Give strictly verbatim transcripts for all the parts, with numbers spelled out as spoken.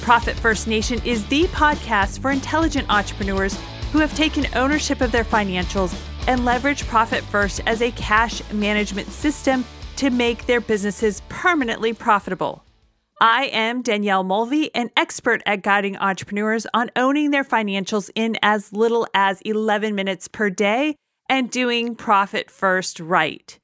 Profit First Nation is the podcast for intelligent entrepreneurs who have taken ownership of their financials and leverage Profit First as a cash management system to make their businesses permanently profitable. I am Danielle Mulvey, an expert at guiding entrepreneurs on owning their financials in as little as eleven minutes per day and doing Profit First right.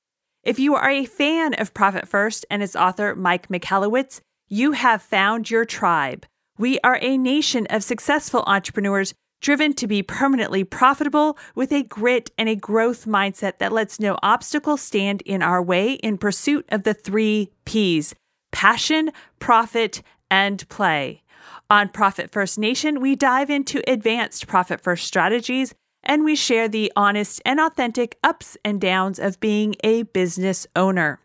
If you are a fan of Profit First and its author, Mike Michalowicz, you have found your tribe. We are a nation of successful entrepreneurs driven to be permanently profitable with a grit and a growth mindset that lets no obstacle stand in our way in pursuit of the three P's: passion, profit, and play. On Profit First Nation, we dive into advanced Profit First strategies, and we share the honest and authentic ups and downs of being a business owner.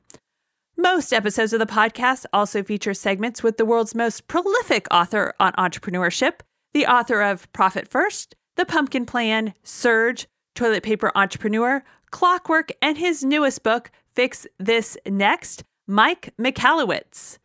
Most episodes of the podcast also feature segments with the world's most prolific author on entrepreneurship, the author of Profit First, The Pumpkin Plan, Surge, Toilet Paper Entrepreneur, Clockwork, and his newest book, Fix This Next, Mike Michalowicz.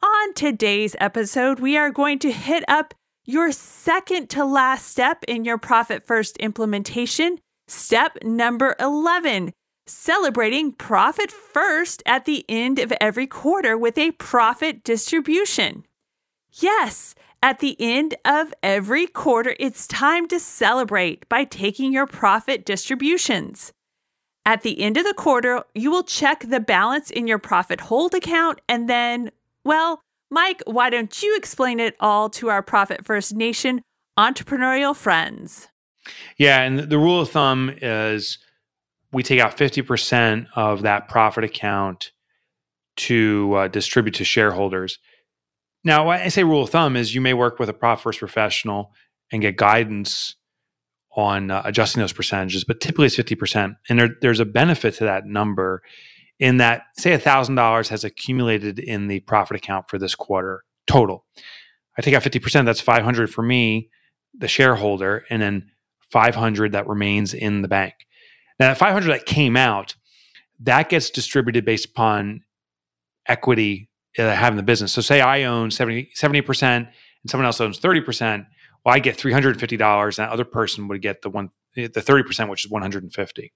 On today's episode, we are going to hit up your second to last step in your Profit First implementation, step number eleven. Celebrating Profit First at the end of every quarter with a profit distribution. Yes, at the end of every quarter, it's time to celebrate by taking your profit distributions. At the end of the quarter, you will check the balance in your profit hold account and then, well, Mike, why don't you explain it all to our Profit First Nation entrepreneurial friends? Yeah, and the rule of thumb is we take out fifty percent of that profit account to uh, distribute to shareholders. Now, when I say rule of thumb is you may work with a Profit First professional and get guidance on uh, adjusting those percentages, but typically it's fifty percent. And there, there's a benefit to that number in that, say one thousand dollars has accumulated in the profit account for this quarter total. I take out fifty percent, that's five hundred dollars for me, the shareholder, and then five hundred dollars that remains in the bank. Now, that five hundred dollars that came out, that gets distributed based upon equity that I have in the business. So say I own seventy percent and someone else owns thirty percent. Well, I get three hundred fifty dollars and that other person would get the one the thirty percent, which is one hundred fifty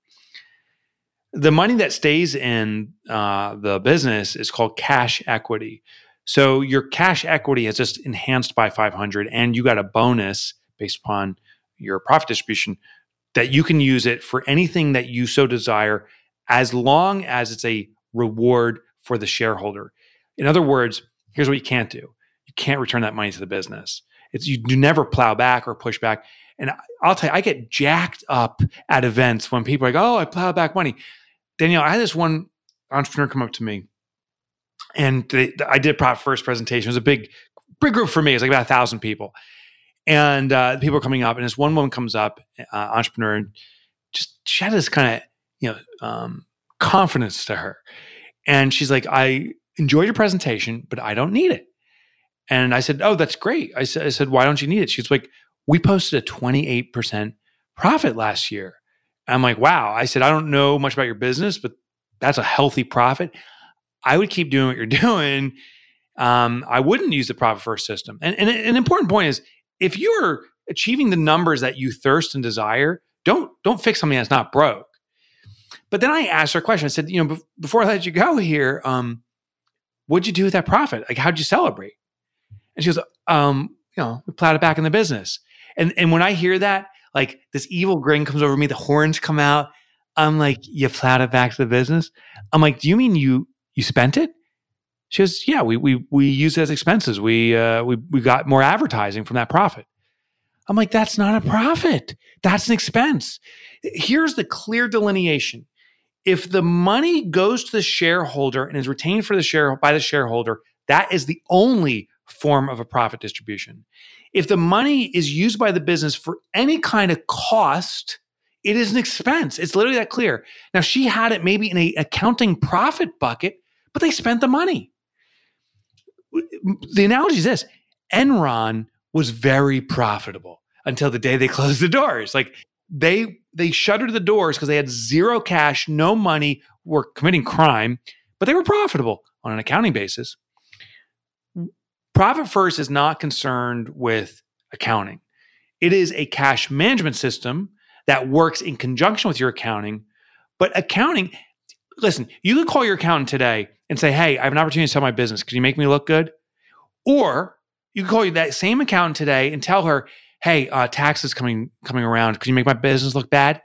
dollars. The money that stays in uh, the business is called cash equity. So your cash equity has just enhanced by five hundred dollars and you got a bonus based upon your profit distribution that you can use it for anything that you so desire as long as it's a reward for the shareholder. In other words, here's what you can't do. You can't return that money to the business. It's you, you never plow back or push back. And I'll tell you, I get jacked up at events when people are like, oh, I plow back money. Danielle, I had this one entrepreneur come up to me and they, I did Profit First presentation. It was a big, big group for me. It was like about a thousand people. And uh, people are coming up, and this one woman comes up, uh, entrepreneur, and just she had this kind of you know um, confidence to her, and she's like, "I enjoyed your presentation, but I don't need it." And I said, "Oh, that's great." I said, "I said, why don't you need it?" She's like, "We posted a twenty-eight percent profit last year." And I'm like, "Wow." I said, "I don't know much about your business, but that's a healthy profit. I would keep doing what you're doing. Um, I wouldn't use the Profit First system." And, and an important point is, if you're achieving the numbers that you thirst and desire, don't don't fix something that's not broke. But then I asked her a question. I said, you know, be- before I let you go here, um, what'd you do with that profit? Like, how'd you celebrate? And she goes, um, you know, we plowed it back in the business. And and when I hear that, like this evil grin comes over me, the horns come out. I'm like, you plowed it back to the business? I'm like, do you mean you you spent it? She goes, yeah, we we we use it as expenses. We uh, we we got more advertising from that profit. I'm like, that's not a profit. That's an expense. Here's the clear delineation: if the money goes to the shareholder and is retained for the share by the shareholder, that is the only form of a profit distribution. If the money is used by the business for any kind of cost, it is an expense. It's literally that clear. Now, she had it maybe in an accounting profit bucket, but they spent the money. The analogy is this. Enron was very profitable until the day they closed the doors. Like they they shuttered the doors because they had zero cash, no money, were committing crime, but they were profitable on an accounting basis. Profit First is not concerned with accounting. It is a cash management system that works in conjunction with your accounting. But accounting, listen, you could call your accountant today and say, hey, I have an opportunity to sell my business. Can you make me look good? Or you could call that same accountant today and tell her, hey, uh, tax is coming, coming around. Could you make my business look bad?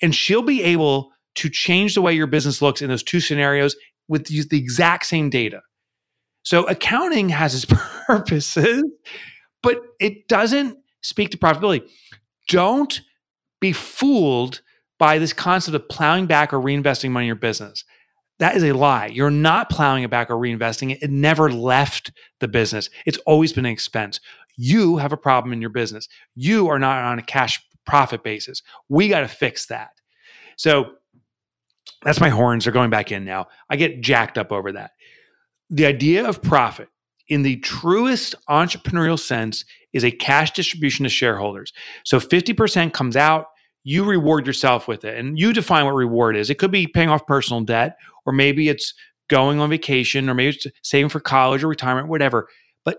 And she'll be able to change the way your business looks in those two scenarios with the exact same data. So accounting has its purposes, but it doesn't speak to profitability. Don't be fooled by this concept of plowing back or reinvesting money in your business. That is a lie. You're not plowing it back or reinvesting it. It never left the business. It's always been an expense. You have a problem in your business. You are not on a cash profit basis. We got to fix that. So that's my horns. They're going back in now. I get jacked up over that. The idea of profit in the truest entrepreneurial sense is a cash distribution to shareholders. So fifty percent comes out, you reward yourself with it, and you define what reward is. It could be paying off personal debt, or maybe it's going on vacation, or maybe it's saving for college or retirement, whatever. But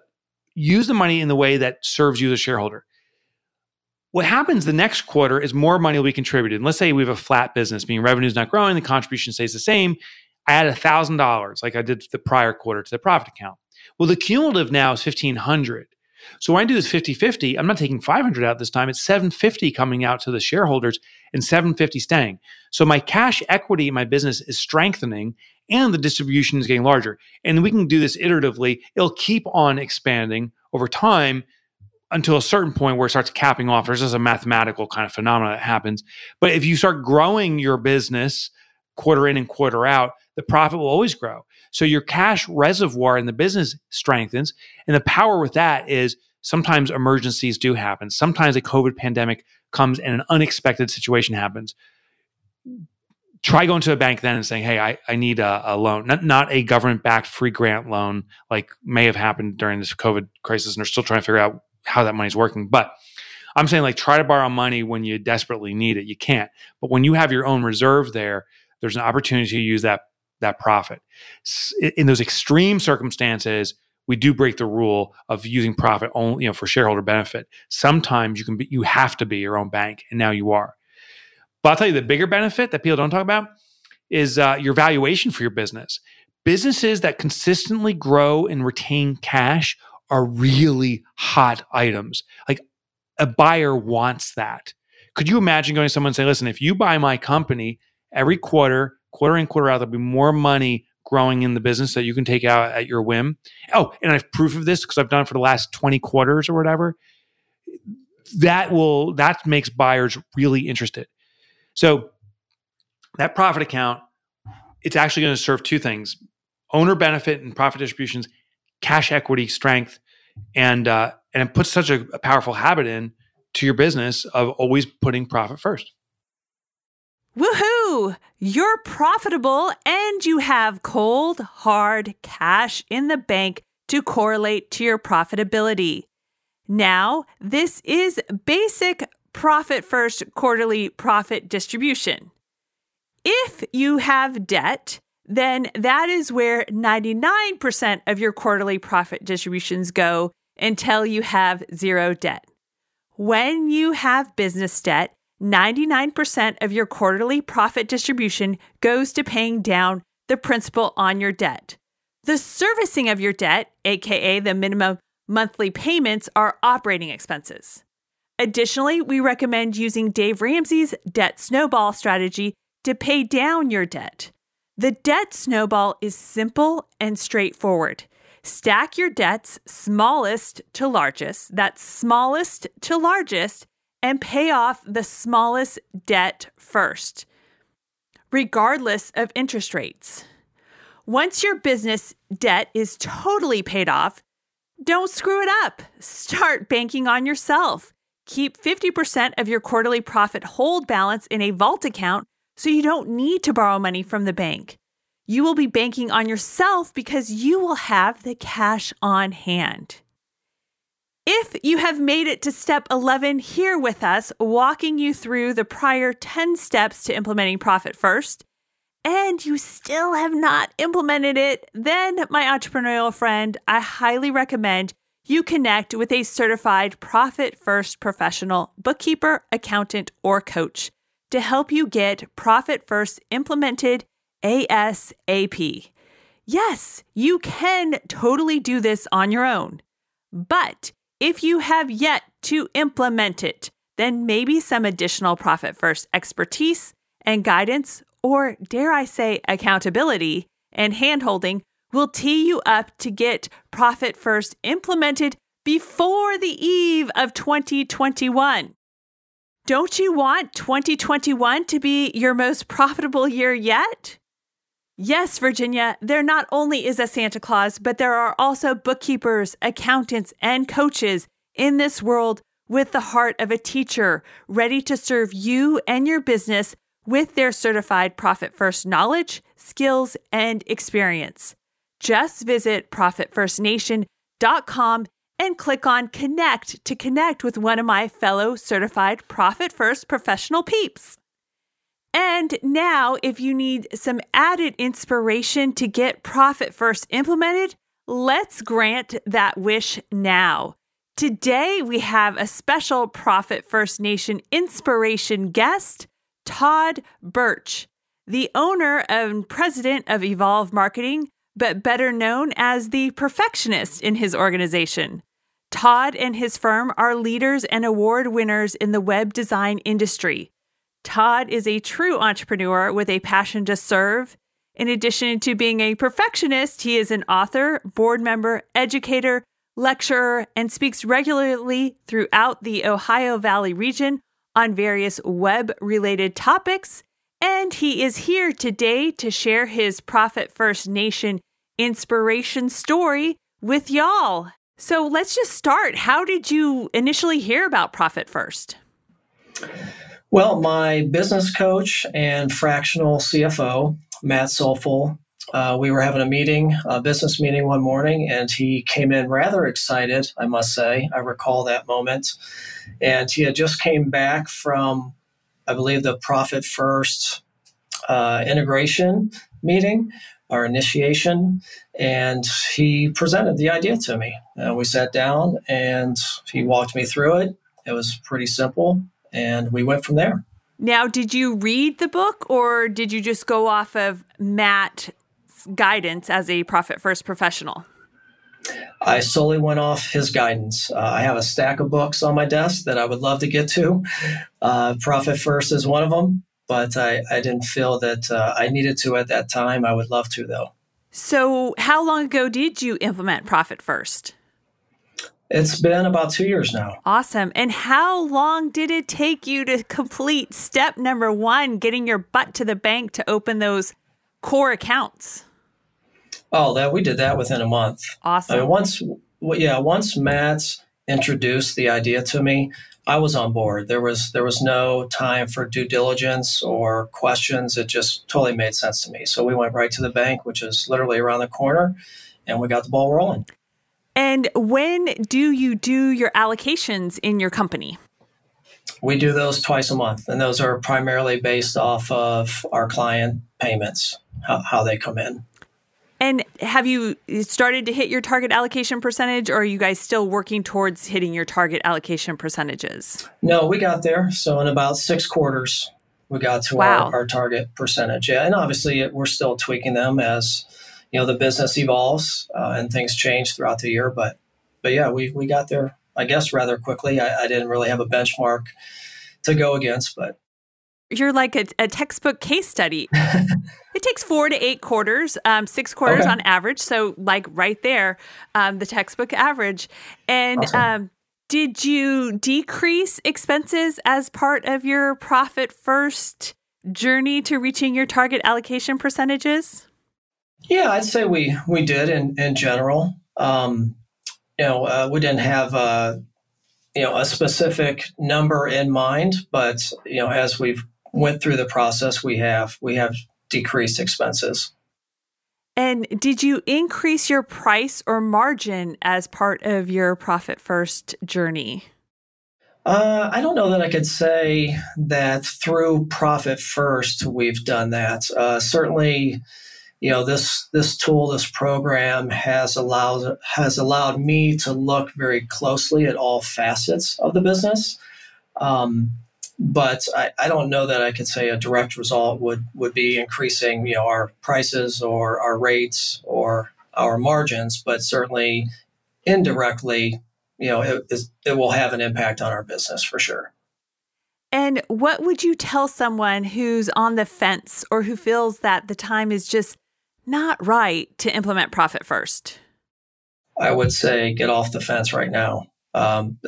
use the money in the way that serves you as a shareholder. What happens the next quarter is more money will be contributed. And let's say we have a flat business, meaning revenue is not growing, the contribution stays the same. I add one thousand dollars like I did the prior quarter to the profit account. Well, the cumulative now is fifteen hundred dollars. So when I do this fifty-fifty, I'm not taking five hundred dollars out this time. It's seven hundred fifty dollars coming out to the shareholders and seven hundred fifty dollars staying. So my cash equity in my business is strengthening and the distribution is getting larger. And we can do this iteratively. It'll keep on expanding over time until a certain point where it starts capping off. There's just a mathematical kind of phenomenon that happens. But if you start growing your business quarter in and quarter out, the profit will always grow. So your cash reservoir in the business strengthens. And the power with that is sometimes emergencies do happen. Sometimes a COVID pandemic comes and an unexpected situation happens. Try going to a bank then and saying, hey, I, I need a, a loan, not, not a government-backed free grant loan like may have happened during this COVID crisis, and they're still trying to figure out how that money's working. But I'm saying like try to borrow money when you desperately need it. You can't. But when you have your own reserve there, there's an opportunity to use that that profit. In those extreme circumstances, we do break the rule of using profit only, you know, for shareholder benefit. Sometimes you can be, you have to be your own bank, and now you are. But I'll tell you the bigger benefit that people don't talk about is uh, your valuation for your business. Businesses that consistently grow and retain cash are really hot items. Like a buyer wants that. Could you imagine going to someone and saying, "Listen, if you buy my company, every quarter, quarter in, quarter out, there'll be more money growing in the business that you can take out at your whim." Oh, and I have proof of this because I've done it for the last twenty quarters or whatever. That will, that makes buyers really interested. So that profit account, it's actually going to serve two things: owner benefit and profit distributions, cash equity strength, and uh, and it puts such a, a powerful habit in to your business of always putting profit first. Woohoo! You're profitable and you have cold, hard cash in the bank to correlate to your profitability. Now, this is basic Profit First quarterly profit distribution. If you have debt, then that is where ninety-nine percent of your quarterly profit distributions go until you have zero debt. When you have business debt, ninety-nine percent of your quarterly profit distribution goes to paying down the principal on your debt. The servicing of your debt, aka the minimum monthly payments, are operating expenses. Additionally, we recommend using Dave Ramsey's debt snowball strategy to pay down your debt. The debt snowball is simple and straightforward. Stack your debts smallest to largest, that's smallest to largest, and pay off the smallest debt first, regardless of interest rates. Once your business debt is totally paid off, Don't screw it up. Start banking on yourself. Keep fifty percent of your quarterly profit hold balance in a vault account so you don't need to borrow money from the bank. You will be banking on yourself because you will have the cash on hand. If you have made it to step eleven here with us, walking you through the prior ten steps to implementing Profit First, and you still have not implemented it, then my entrepreneurial friend, I highly recommend you connect with a certified Profit First professional, bookkeeper, accountant, or coach to help you get Profit First implemented ASAP. Yes, you can totally do this on your own, but if you have yet to implement it, then maybe some additional Profit First expertise and guidance, or dare I say accountability and handholding, will tee you up to get Profit First implemented before the eve of twenty twenty-one. Don't you want twenty twenty-one to be your most profitable year yet? Yes, Virginia, there not only is a Santa Claus, but there are also bookkeepers, accountants, and coaches in this world with the heart of a teacher, ready to serve you and your business with their certified Profit First knowledge, skills, and experience. Just visit Profit First Nation dot com and click on Connect to connect with one of my fellow certified Profit First professional peeps. And now, if you need some added inspiration to get Profit First implemented, let's grant that wish now. Today, we have a special Profit First Nation inspiration guest, Todd Birch, the owner and president of Evolve Marketing, but better known as the perfectionist in his organization. Todd and his firm are leaders and award winners in the web design industry. Todd is a true entrepreneur with a passion to serve. In addition to being a perfectionist, he is an author, board member, educator, lecturer, and speaks regularly throughout the Ohio Valley region on various web-related topics. And he is here today to share his Profit First Nation inspiration story with y'all. So let's just start. How did you initially hear about Profit First? Well, my business coach and fractional C F O, Matt Soulful, uh, we were having a meeting, a business meeting one morning, and he came in rather excited, I must say. I recall that moment. And he had just came back from, I believe, the Profit First uh, integration meeting or initiation, and he presented the idea to me. Uh, we sat down, and he walked me through it. It was pretty simple. And we went from there. Now, did you read the book or did you just go off of Matt's guidance as a Profit First professional? I solely went off his guidance. Uh, I have a stack of books on my desk that I would love to get to. Uh, Profit First is one of them, but I, I didn't feel that uh, I needed to at that time. I would love to, though. So how long ago did you implement Profit First? It's been about two years now. Awesome. And how long did it take you to complete step number one, getting your butt to the bank to open those core accounts? Oh, that we did that within a month. Awesome. I mean, once, yeah, once Matt's introduced the idea to me, I was on board. There was there was no time for due diligence or questions. It just totally made sense to me. So we went right to the bank, which is literally around the corner, and we got the ball rolling. And when do you do your allocations in your company? We do those twice a month, and those are primarily based off of our client payments, how, how they come in. And have you started to hit your target allocation percentage, or are you guys still working towards hitting your target allocation percentages? No, we got there. So in about six quarters, we got to wow. our, our target percentage. Yeah, and obviously, it, we're still tweaking them as you know, the business evolves uh, and things change throughout the year. But but yeah, we, we got there, I guess, rather quickly. I, I didn't really have a benchmark to go against. But you're like a, a textbook case study. It takes four to eight quarters, um, six quarters okay. on average. So like right there, um, the textbook average. And awesome. um, did you decrease expenses as part of your Profit First journey to reaching your target allocation percentages? Yeah, I'd say we we did in, in general. Um, you know, uh, we didn't have a, you know, a specific number in mind, but, you know, as we've went through the process, we have, we have decreased expenses. And did you increase your price or margin as part of your Profit First journey? Uh, I don't know that I could say that through Profit First we've done that. Uh, certainly, you know, this this tool, this program has allowed has allowed me to look very closely at all facets of the business. Um, but I, I don't know that I could say a direct result would would be increasing, you know, our prices or our rates or our margins, but certainly indirectly, you know, it, it will have an impact on our business for sure. And what would you tell someone who's on the fence or who feels that the time is just not right to implement Profit First? I would say get off the fence right now. Um,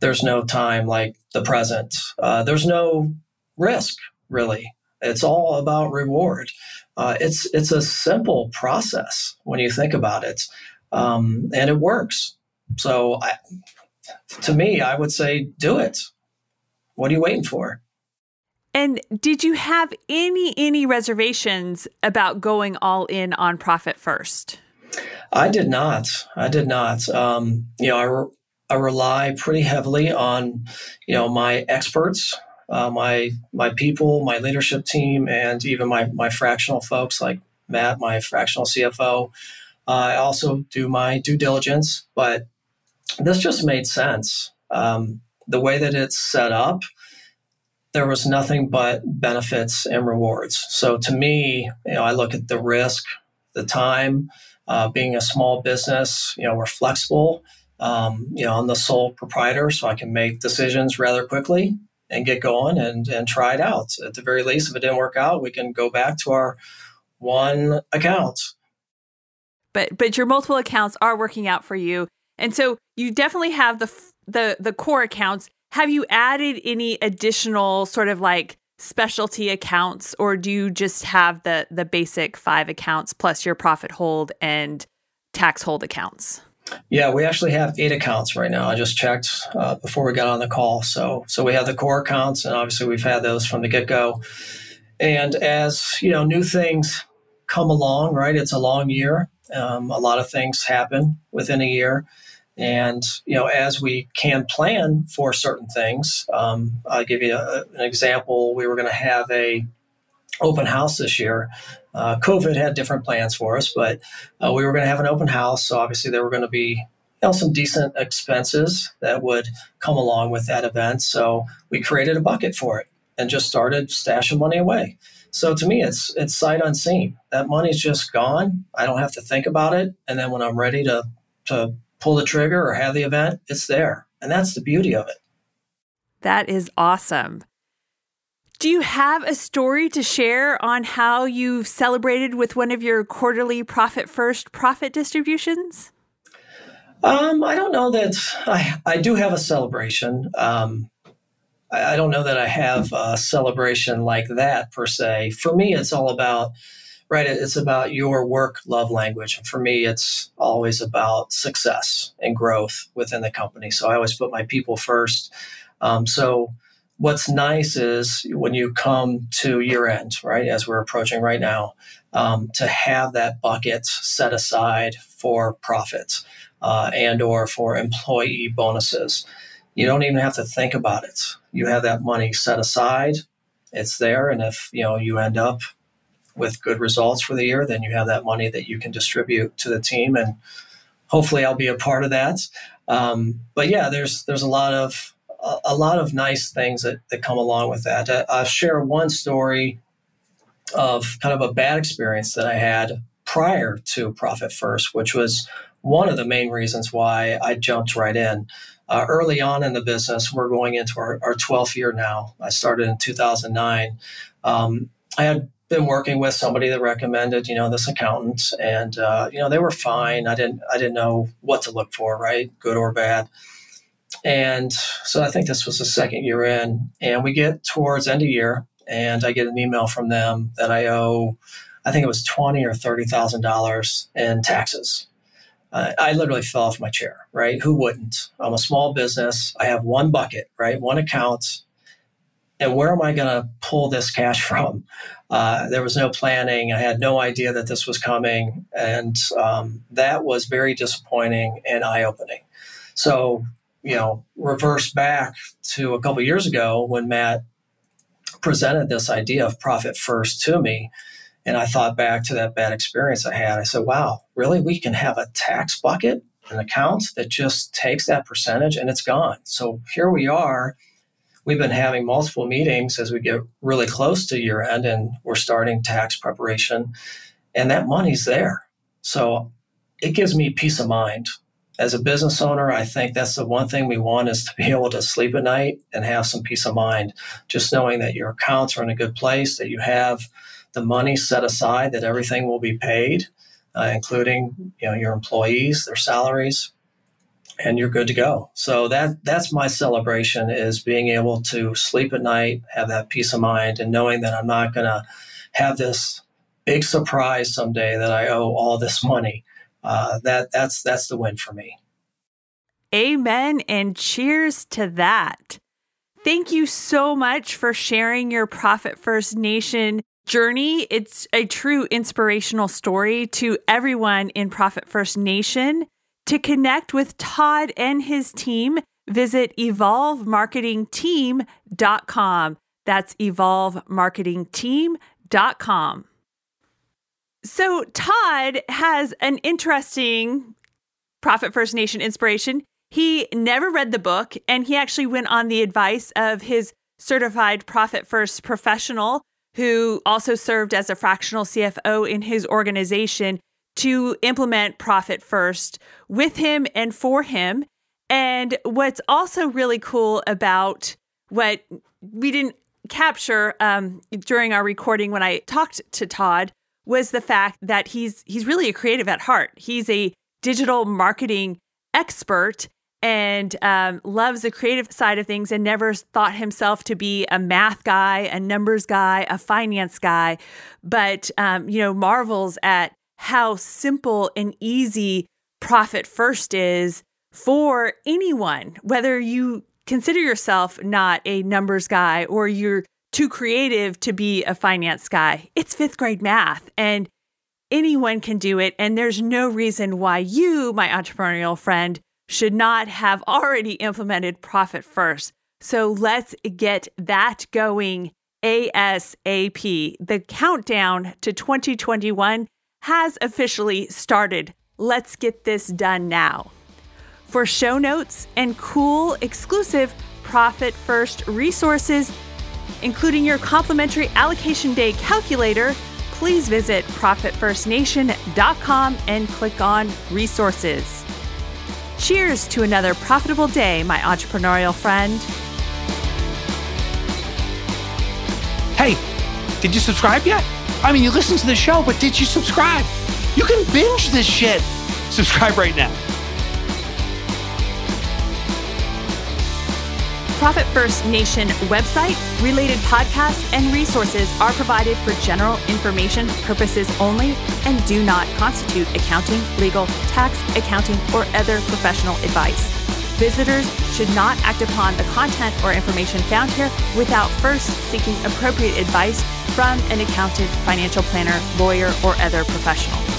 there's no time like the present. Uh, there's no risk, really. It's all about reward. Uh, it's it's a simple process when you think about it, um, and it works. So I, to me, I would say, do it. What are you waiting for? And did you have any, any reservations about going all in on Profit First? I did not. I did not. Um, you know, I, re- I rely pretty heavily on, you know, my experts, uh, my, my people, my leadership team, and even my, my fractional folks like Matt, my fractional C F O. Uh, I also do my due diligence, but this just made sense. Um, the way that it's set up, there was nothing but benefits and rewards. So to me, you know, I look at the risk, the time, uh, being a small business, you know, we're flexible. Um, you know, I'm the sole proprietor, so I can make decisions rather quickly and get going and, and try it out. At the very least, if it didn't work out, we can go back to our one account. But but your multiple accounts are working out for you. And so you definitely have the the the core accounts. Have you added any additional sort of like specialty accounts, or do you just have the the basic five accounts plus your profit hold and tax hold accounts? Yeah, we actually have eight accounts right now. I just checked uh, before we got on the call. So so we have the core accounts, and obviously we've had those from the get-go. And as, you know, new things come along, right? It's a long year. Um, a lot of things happen within a year. And, you know, as we can plan for certain things, um, I'll give you a, an example. We were going to have a open house this year. Uh, COVID had different plans for us, but uh, we were going to have an open house. So obviously there were going to be, you know, some decent expenses that would come along with that event. So we created a bucket for it and just started stashing money away. So to me, it's it's sight unseen. That money's just gone. I don't have to think about it. And then when I'm ready to to pull the trigger or have the event, it's there. And that's the beauty of it. That is awesome. Do you have a story to share on how you've celebrated with one of your quarterly Profit First profit distributions? Um, I don't know that I, I do have a celebration. Um I don't know that I have a celebration like that per se. For me, it's all about, right, it's about your work love language. And for me, it's always about success and growth within the company. So I always put my people first. Um, so what's nice is when you come to year end, right, as we're approaching right now, um, to have that bucket set aside for profits uh, and or for employee bonuses. You don't even have to think about it. You have that money set aside, it's there. And if, you know, you end up with good results for the year, then you have that money that you can distribute to the team. And hopefully I'll be a part of that. Um, but yeah, there's, there's a lot of, a, a lot of nice things that, that come along with that. I, I'll share one story of kind of a bad experience that I had prior to Profit First, which was one of the main reasons why I jumped right in. Uh, early on in the business, we're going into our, our twelfth year now. I started in two thousand nine. Um, I had been working with somebody that recommended, you know, this accountant, and uh, you know, they were fine. I didn't, I didn't know what to look for, right, good or bad. And so I think this was the second year in, and we get towards end of year, and I get an email from them that I owe, I think it was twenty thousand dollars or thirty thousand dollars in taxes. Uh, I literally fell off my chair, right? Who wouldn't? I'm a small business. I have one bucket, right? One account. And where am I going to pull this cash from? Uh, there was no planning. I had no idea that this was coming. And um, that was very disappointing and eye-opening. So, you know, reverse back to a couple of years ago when Matt presented this idea of Profit First to me. And I thought back to that bad experience I had. I said, wow, really? We can have a tax bucket, an account that just takes that percentage and it's gone. So here we are. We've been having multiple meetings as we get really close to year end and we're starting tax preparation and that money's there. So it gives me peace of mind. As a business owner, I think that's the one thing we want is to be able to sleep at night and have some peace of mind, just knowing that your accounts are in a good place, that you have the money set aside, that everything will be paid, uh, including you know your employees, their salaries, and you're good to go. So that that's my celebration, is being able to sleep at night, have that peace of mind, and knowing that I'm not going to have this big surprise someday that I owe all this money. Uh, that that's that's the win for me. Amen and cheers to that. Thank you so much for sharing your Profit First Nation journey. It's a true inspirational story to everyone in Profit First Nation. To connect with Todd and his team, visit evolve marketing team dot com. That's evolve marketing team dot com. So Todd has an interesting Profit First Nation inspiration. He never read the book, and he actually went on the advice of his certified Profit First professional, who also served as a fractional C F O in his organization, to implement Profit First with him and for him. And what's also really cool about what we didn't capture um, during our recording when I talked to Todd was the fact that he's he's really a creative at heart. He's a digital marketing expert and um, loves the creative side of things and never thought himself to be a math guy, a numbers guy, a finance guy, but um, you know, marvels at how simple and easy Profit First is for anyone, whether you consider yourself not a numbers guy or you're too creative to be a finance guy. It's fifth grade math and anyone can do it. And there's no reason why you, my entrepreneurial friend, should not have already implemented Profit First. So let's get that going ASAP. The countdown to twenty twenty-one has officially started. Let's get this done now. For show notes and cool exclusive Profit First resources, including your complimentary allocation day calculator, please visit profit first nation dot com and click on resources. Cheers to another profitable day, my entrepreneurial friend. Hey, did you subscribe yet? I mean, you listened to the show, but did you subscribe? You can binge this shit. Subscribe right now. Profit First Nation website, related podcasts, and resources are provided for general information purposes only and do not constitute accounting, legal, tax, accounting, or other professional advice. Visitors should not act upon the content or information found here without first seeking appropriate advice from an accountant, financial planner, lawyer, or other professional.